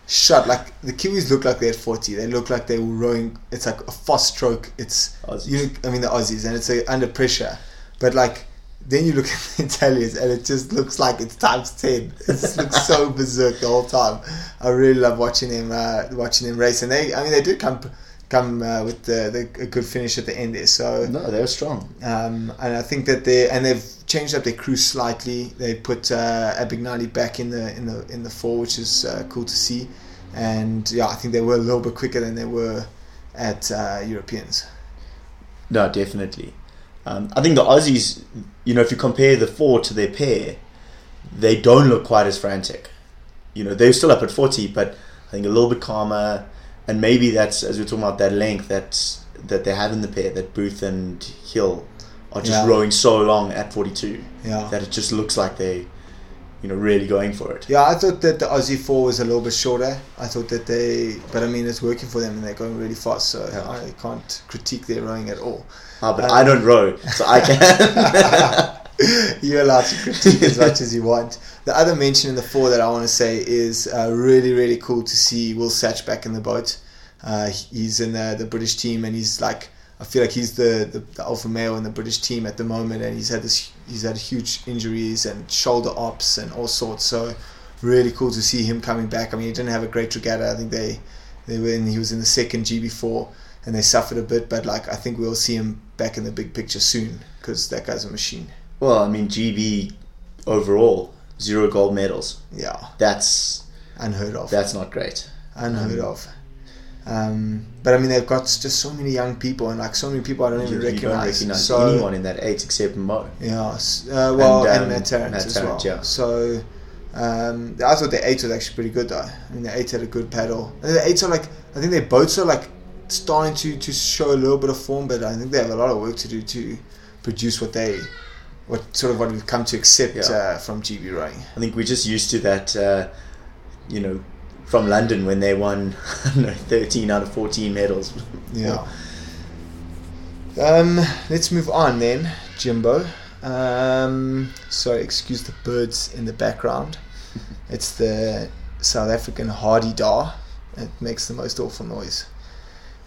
shot. Like the Kiwis look like they're 40. They look like they were rowing. It's like a fast stroke. It's Aussies. The Aussies, and it's under pressure. But like then you look at the Italians, and it just looks like it's times 10. It just looks so berserk the whole time. I really love watching them race, and they did come with a good finish at the end there. So no, they were strong. And I think that they've changed up their crew slightly. They put Abignali back in the four, which is cool to see. And yeah, I think they were a little bit quicker than they were at Europeans. No, definitely. I think the Aussies, you know, if you compare the four to their pair, they don't look quite as frantic. You know, they're still up at 40, but I think a little bit calmer. And maybe that's, as we're talking about, that length that they have in the pair, that Booth and Hill are just rowing so long at 42 that it just looks like they, you know, really going for it. Yeah, I thought that the Aussie 4 was a little bit shorter. I thought that but I mean, it's working for them and they're going really fast, so yeah. I can't critique their rowing at all. But I don't row, so I can. You're allowed to critique as much as you want. The other mention in the four that I want to say is really, really cool to see Will Satch back in the boat. He's in the British team, and he's like, I feel like he's the alpha male in the British team at the moment, and he's had huge injuries and shoulder ops and all sorts. So really cool to see him coming back. I mean, he didn't have a great regatta. I think he was in the second GB4, and they suffered a bit, but like I think we'll see him back in the big picture soon because that guy's a machine. Well, I mean, GB overall. 0 gold medals. Yeah. That's unheard of. That's not great. Unheard of. But I mean, they've got just so many young people, and like so many people I don't even recognize. You don't recognize anyone in that eight except Mo. Yeah. And Matt Terrence as well. Yeah. So I thought the eight was actually pretty good though. I mean, the eight had a good paddle. And the eights are like, I think their boats are like starting to show a little bit of form, but I think they have a lot of work to do to produce what we've come to accept from GB rowing. I think we're just used to that, you know, from London when they won 13 out of 14 medals. Yeah. Let's move on then, Jimbo. So excuse the birds in the background. It's the South African hardy dar. It makes the most awful noise.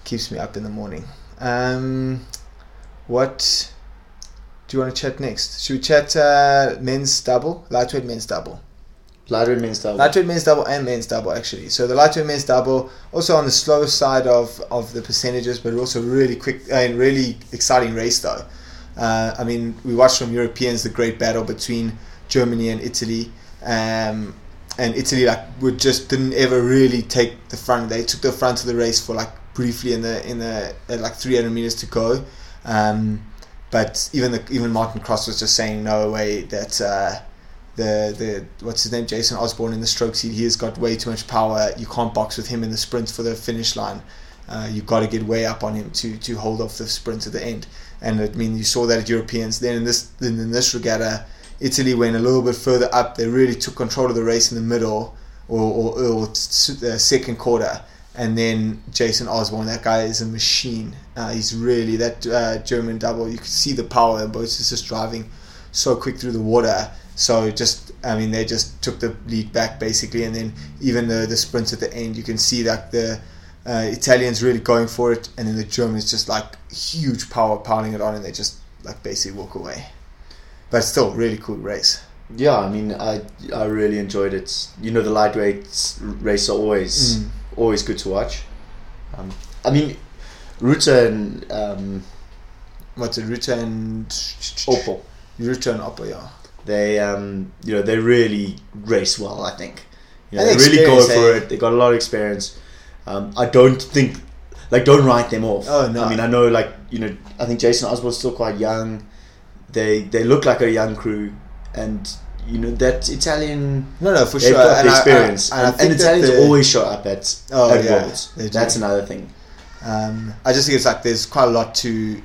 Keeps me up in the morning. What do you want to chat next? Should we chat men's double? Lightweight men's double and men's double, actually. So the lightweight men's double, also on the slow side of the percentages, but also really quick and really exciting race, though. I mean, we watched from Europeans the great battle between Germany and Italy. And Italy didn't ever really take the front. They took the front of the race for like briefly at 300 meters to go. But even Martin Cross was just saying no way that the what's his name, Jason Osborne in the stroke seat, he has got way too much power. You can't box with him in the sprint for the finish line. You've got to get way up on him to hold off the sprint at the end. And I mean, you saw that at Europeans. Then in this regatta, Italy went a little bit further up. They really took control of the race in the middle or second quarter. And then Jason Osborne, that guy is a machine. He's really, that German double, you can see the power. But it's just driving so quick through the water. So just, I mean, they just took the lead back basically. And then even the sprints at the end, you can see that the Italians really going for it. And then the Germans just like huge power piling it on, and they just like basically walk away. But still, really cool race. Yeah, I mean, I really enjoyed it. You know, the lightweight race are always good to watch. I mean, Ruta and Ruta and Oppo, yeah. They you know, they really race well, I think. You know, they really go for it. They got a lot of experience. I don't think, like, don't write them off. Oh no. I mean, I know, like, you know, I think Jason Osborne's still quite young. They look like a young crew, and you know that Italian. No, for sure. They've got the experience, and Italians always show up at Worlds. That's another thing. I just think it's like there's quite a lot to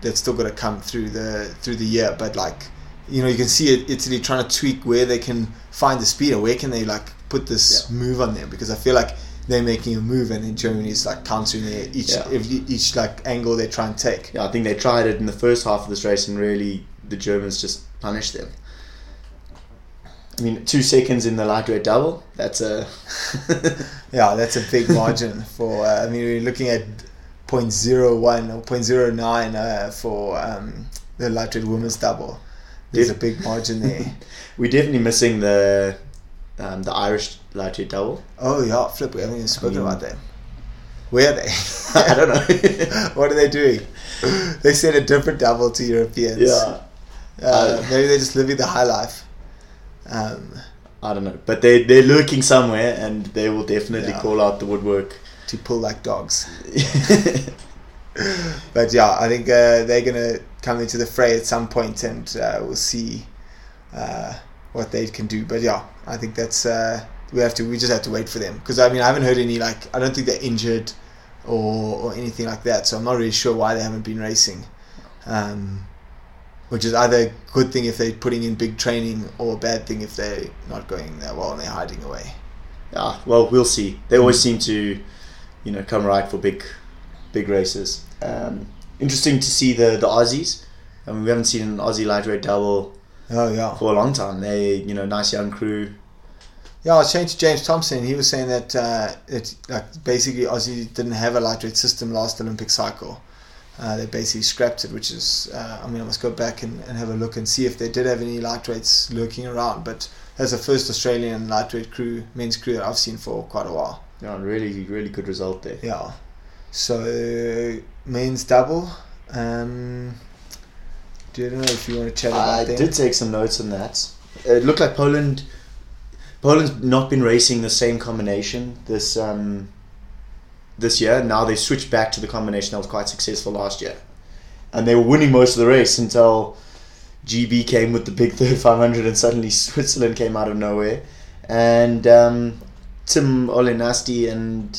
that's still got to come through the year, but like, you know, you can see Italy trying to tweak where they can find the speed and where can they like put this move on them, because I feel like they're making a move, and then Germany's like countering each like angle they try and take. Yeah, I think they tried it in the first half of this race, and really the Germans just punished them. I mean, 2 seconds in the lightweight double, that's a big margin for I mean, we're looking at 0.01 or 0.09 for the lightweight women's double. There's a big margin there. We're definitely missing the Irish lightweight double. Oh yeah, flip, we haven't even spoken about that. Where are they? I don't know. What are they doing? They sent a different double to Europeans. Yeah. Maybe they're just living the high life. I don't know, but they're lurking somewhere, and they will definitely call out the woodwork to pull like dogs. But yeah, I think they're gonna come into the fray at some point, and we'll see what they can do. But yeah, I think that's we just have to wait for them, because I mean, I haven't heard any, like, I don't think they're injured or anything like that, so I'm not really sure why they haven't been racing, which is either a good thing if they're putting in big training, or a bad thing if they're not going that well and they're hiding away. Ah, well, we'll see. They always seem to, you know, come right for big races. Interesting to see the Aussies. I mean, we haven't seen an Aussie lightweight double for a long time. They, you know, nice young crew. Yeah, I was chatting to James Thompson. He was saying that it, like, basically Aussie didn't have a lightweight system last Olympic cycle. They basically scrapped it, which is, I mean, I must go back and have a look and see if they did have any lightweights lurking around. But that's the first Australian lightweight crew, men's crew, that I've seen for quite a while. Yeah, really, really good result there. Yeah. So, men's double. Do you know if you want to chat about that? I did take some notes on that. It looked like Poland's not been racing the same combination this year. Now they switched back to the combination that was quite successful last year, and they were winning most of the race until GB came with the big 3500, and suddenly Switzerland came out of nowhere. And Tim Olenasti and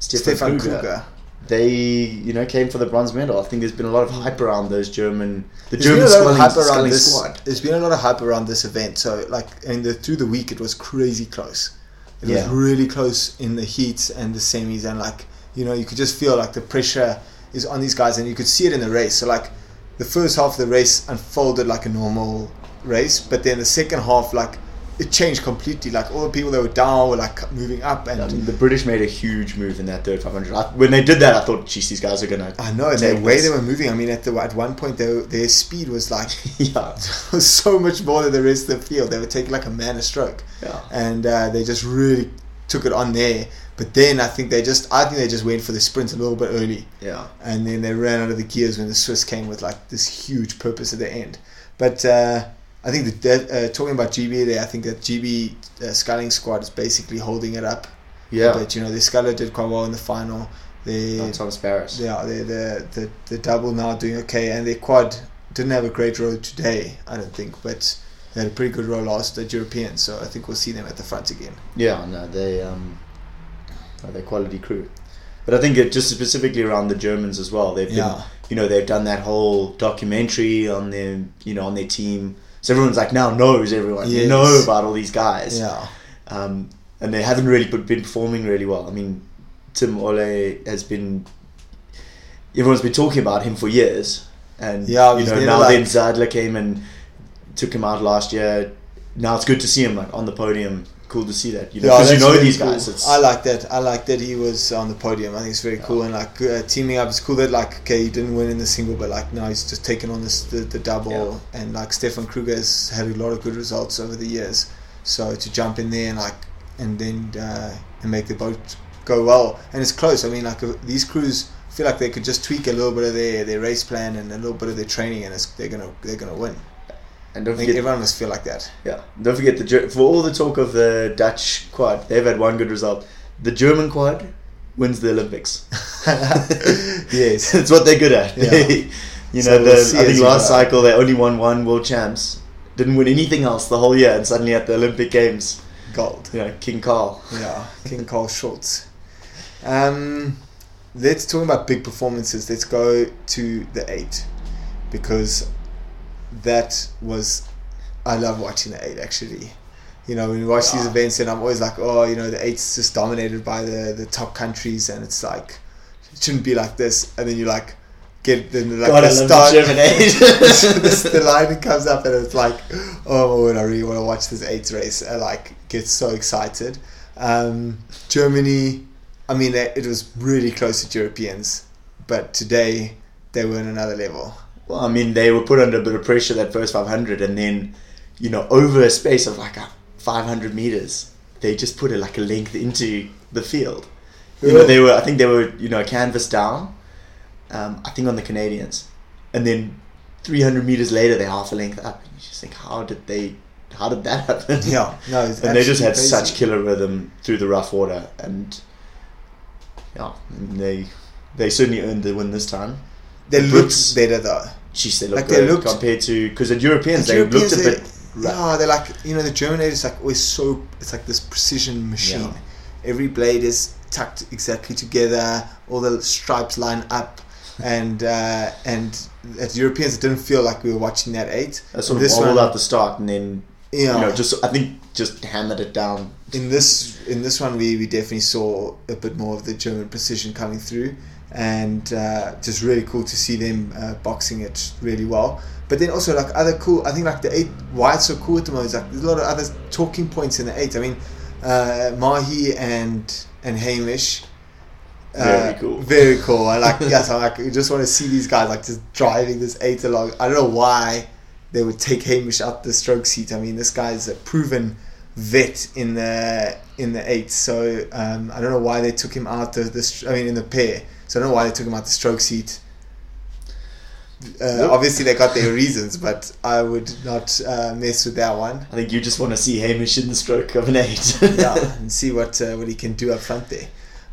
Stefan Kuga, they, you know, came for the bronze medal. I think there's been a lot of hype around those German squad. There's been a lot of hype around this event. So like, and through the week it was crazy close. It was really close in the heats and the semis, and like, you know, you could just feel like the pressure is on these guys, and you could see it in the race. So like, the first half of the race unfolded like a normal race, but then the second half, like, it changed completely. Like, all the people that were down were like moving up, and I mean, the British made a huge move in that 3500. When they did that, I thought, geez, these guys are gonna. I know, and the way they were moving. I mean, at one point, their speed was like was so much more than the rest of the field. They were taking like a man a stroke, and they just really took it on there. But then I think they just went for the sprint a little bit early, and then they ran out of the gears when the Swiss came with like this huge purpose at the end. But I think that talking about GB there, I think that GB sculling squad is basically holding it up. Yeah. But you know, the sculler did quite well in the final. Thomas Barris. Yeah, the double now doing okay, and their quad didn't have a great roll today, I don't think, but they had a pretty good roll last at Europeans, so I think we'll see them at the front again. Yeah, no, they are their quality crew. But I think it just specifically around the Germans as well. They've been you know, they've done that whole documentary on their, you know, on their team. So everyone's like now knows everyone. Yes. You know about all these guys. Yeah. And they haven't really been performing really well. I mean, Tim Ole has been... Everyone's been talking about him for years. And, yeah, you know, now like, then Ziedler came and took him out last year. Now it's good to see him like on the podium. Cool to see that. You know, because you know really these cool guys. I like that. I like that he was on the podium. I think it's very cool. And, like, teaming up, it's cool that, like, okay, he didn't win in the single, but, like, now he's just taken on this the double. Yeah. And, like, Stefan Kuga has had a lot of good results over the years. So to jump in there and, like, and then and make the boat go well. And it's close. I mean, like, these crews... feel like they could just tweak a little bit of their race plan and a little bit of their training, and they're gonna win. And don't forget, everyone must feel like that. Yeah, don't forget for all the talk of the Dutch quad, they've had one good result. The German quad wins the Olympics. Yes, it's what they're good at. Yeah. You so know, I think last cycle they only won one world champs, didn't win anything else the whole year, and suddenly at the Olympic Games, gold. Yeah, King Carl. Yeah, King Carl Schultz. Let's talk about big performances. Let's go to the 8, because that was... I love watching the 8, actually. You know, when we watch these events, and I'm always like, oh, you know, the 8's just dominated by the top countries, and it's like, it shouldn't be like this. And then you like get like, God, I love the German 8. The line comes up, and it's like, oh, I really want to watch this 8's race. I like get so excited. Germany... I mean, it was really close to Europeans, but today they were on another level. Well, I mean, they were put under a bit of pressure that first 500, and then, you know, over a space of like 500 meters, they just put it like a length into the field. You know, I think they were, you know, canvas down, I think on the Canadians. And then 300 meters later, they're half a length up. And you just think, how did that happen? Yeah, no, it's and they just had crazy. Such killer rhythm through the rough water, and... Yeah, and they certainly earned the win this time. They looked better though. Jeez, they looked good compared to... Because at Europeans, they looked a bit... Yeah, they're like... You know, the German aid is like always so... It's like this precision machine. Yeah. Every blade is tucked exactly together. All the stripes line up. And at Europeans, it didn't feel like we were watching that aid. I sort of wobbled out the start and then... Yeah. You know, I think hammered it down. In this one, we definitely saw a bit more of the German precision coming through, and just really cool to see them boxing it really well. But then also like other cool, I think like the 8, why it's so cool at the moment is like there's a lot of other talking points in the 8. I mean, Mahi and Hamish. Very cool. Very cool. I like. Yes, I like. You just want to see these guys like just driving this 8 along. I don't know why they would take Hamish out the stroke seat. I mean, this guy's a proven vet in the 8, so I don't know why they took him out in the pair. So I don't know why they took him out the stroke seat. Obviously, they got their reasons, but I would not mess with that one. I think you just want to see Hamish in the stroke of an 8. Yeah, and see what he can do up front there.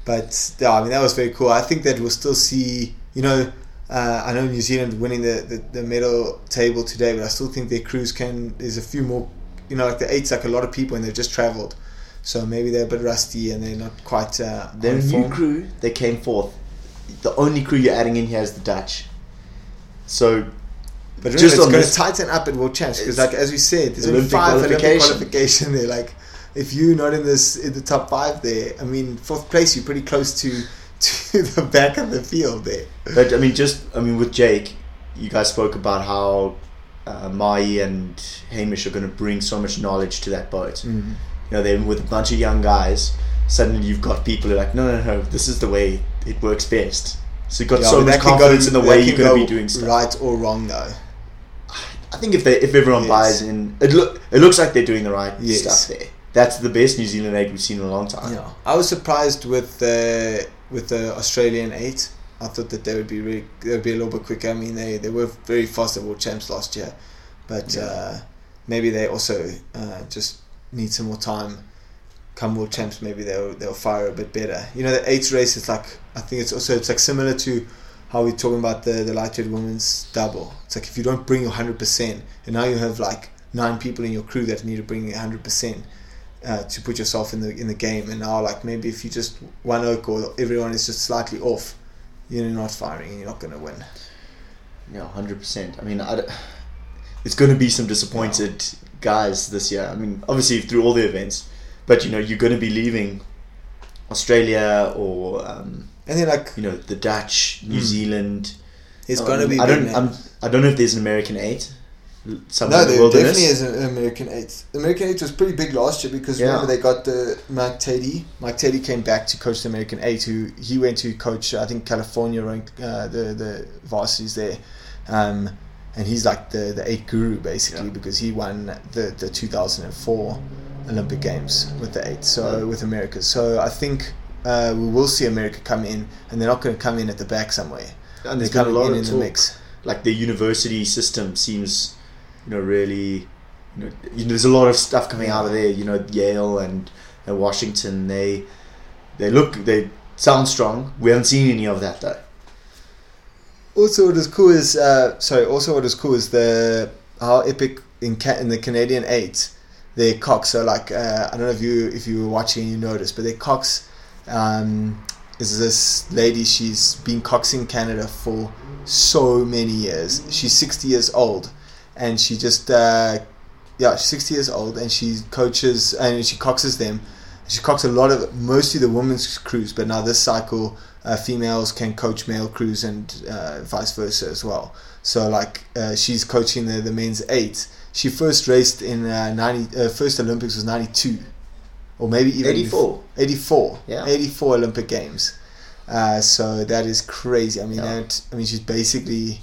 But yeah, I mean, that was very cool. I think that we'll still see, you know. I know New Zealand winning the medal table today, but I still think their crews can... There's a few more... You know, like the 8's like a lot of people and they've just travelled. So maybe they're a bit rusty and they're not quite... They're a new crew. They came fourth. The only crew you're adding in here is the Dutch. So... But remember, it's going to tighten up at World Champs because, like, as we said, there's only 5 Olympic qualification there. Like, if you're not in the top 5 there, I mean, 4th place, you're pretty close to the back of the field there. But I mean with Jake, you guys spoke about how Mai and Hamish are going to bring so much knowledge to that boat. Mm-hmm. You know, they're with a bunch of young guys. Suddenly you've got people who are like, no, this is the way it works best. So you've got so much confidence in the way you're going to be doing stuff. Right or wrong though, I think if everyone buys in, it looks like they're doing the right stuff there. That's the best New Zealand 8 we've seen in a long time. Yeah. I was surprised with the Australian 8. I thought that they would be a little bit quicker. I mean, they were very fast at World Champs last year, but maybe they also just need some more time. Come World Champs, maybe they'll fire a bit better. You know, the 8's race is like, I think it's like similar to how we're talking about the lightweight women's double. It's like if you don't bring your 100%, and now you have like 9 people in your crew that need to bring 100%. To put yourself in the game, and now like maybe if you just one oak or everyone is just slightly off, you're not firing and you're not going to win. Yeah, 100%. I mean, it's going to be some disappointed guys this year. I mean, obviously through all the events, but you know, you're going to be leaving Australia or and then like, you know, the Dutch, New Zealand. It's going to be. I don't know if there's an American 8. No, there definitely is an American 8. The American 8 was pretty big last year because remember they got the Mike Teddy. Mike Teddy came back to coach the American 8, who he went to coach, I think, California, the varsities there. And he's like the 8 guru, basically, because he won the 2004 Olympic Games with the 8, with America. So I think we will see America come in, and they're not going to come in at the back somewhere. And they're coming in the mix. Like the university system seems... there's a lot of stuff coming out of there. You know, Yale and Washington, they sound strong. We haven't seen any of that though. Also, what is cool is how epic in the Canadian 8, their cocks are like I don't know if you were watching and you noticed, but their cocks is this lady. She's been coxing Canada for so many years. She's 60 years old. And she just, she's 60 years old, and she coaches and she coxes them. She coxes a lot of mostly the women's crews, but now this cycle, females can coach male crews and vice versa as well. So like she's coaching the men's 8. She first raced in first Olympics was 92, or maybe even 84. 84 Olympic Games. So that is crazy. I mean, she's basically,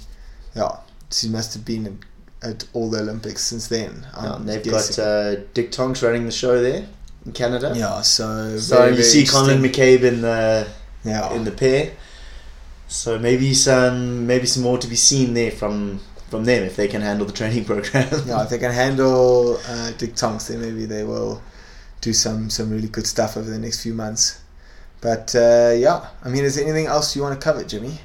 she must have been at all the Olympics since then. They've got Dick Tonks running the show there in Canada. Yeah, so you see Colin McCabe in the pair. So maybe some more to be seen there from them if they can handle the training program. If they can handle Dick Tonks, then maybe they will do some really good stuff over the next few months. But is there anything else you want to cover, Jimmy?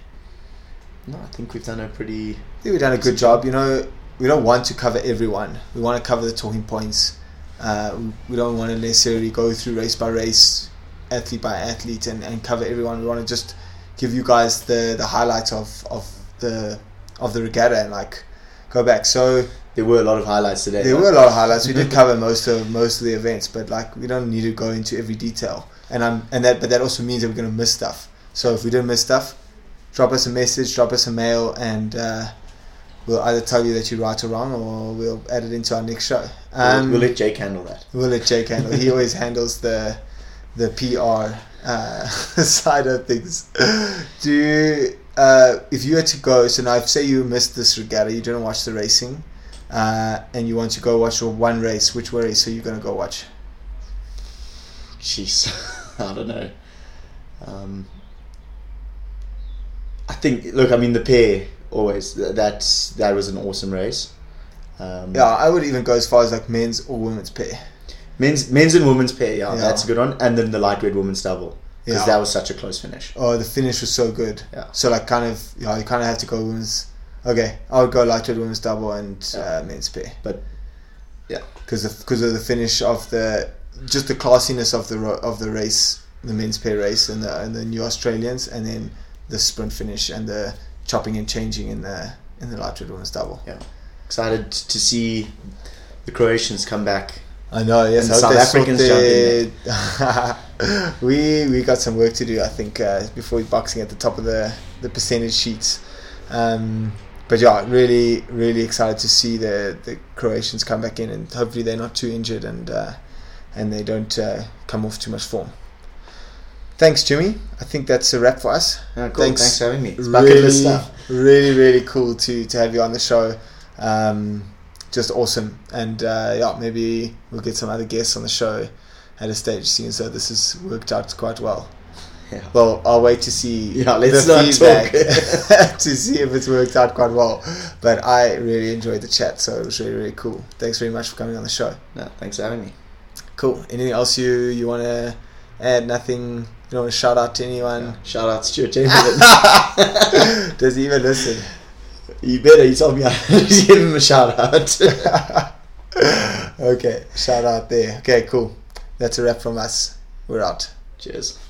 No, I think we've done a good job. You know. We don't want to cover everyone. We want to cover the talking points. We don't want to necessarily go through race by race, athlete by athlete, and cover everyone. We want to just give you guys the highlights of the regatta and like go back. So there were a lot of highlights today. There were a lot of highlights. We did cover most of the events, but like we don't need to go into every detail. But that also means that we're going to miss stuff. So if we didn't miss stuff, drop us a message, drop us a mail, and. We'll either tell you that you're right or wrong, or we'll add it into our next show. We'll let Jake handle that. He always handles the PR side of things. Do you, if you had to go, so now if say you missed this regatta, you didn't watch the racing, and you want to go watch one race, which race are you going to go watch? Jeez, I don't know. I think, the pair... Always. That was an awesome race. I would even go as far as like men's or women's pair. Men's and women's pair, that's a good one. And then the lightweight women's double. Because that was such a close finish. Oh, the finish was so good. Yeah. So like you kind of have to go women's. Okay, I would go lightweight women's double and men's pair. But yeah, because of the finish of the classiness of the race, the men's pair race and the new Australians, and then the sprint finish and the chopping and changing in the lightweight women's double. Yeah, excited to see the Croatians come back. I know, yes. And South Africans jump in. We got some work to do, I think, before boxing at the top of the percentage sheets. Really, really excited to see the Croatians come back in, and hopefully they're not too injured and they don't come off too much form. Thanks, Jimmy. I think that's a wrap for us. Oh, cool. Thanks for having me. It's bucket list stuff. Really, really cool to have you on the show. Just awesome. And maybe we'll get some other guests on the show at a stage soon. So this has worked out quite well. Yeah. Well, I'll wait to see the feedback to see if it's worked out quite well. But I really enjoyed the chat, so it was really, really cool. Thanks very much for coming on the show. No, thanks for having me. Cool. Anything else you want to add? Nothing... You don't want to shout out to anyone? Yeah. Shout out to Stuart Chamberlain. Does he even listen? You better. You told me I just give him a shout out. Okay, shout out there. Okay, cool. That's a wrap from us. We're out. Cheers.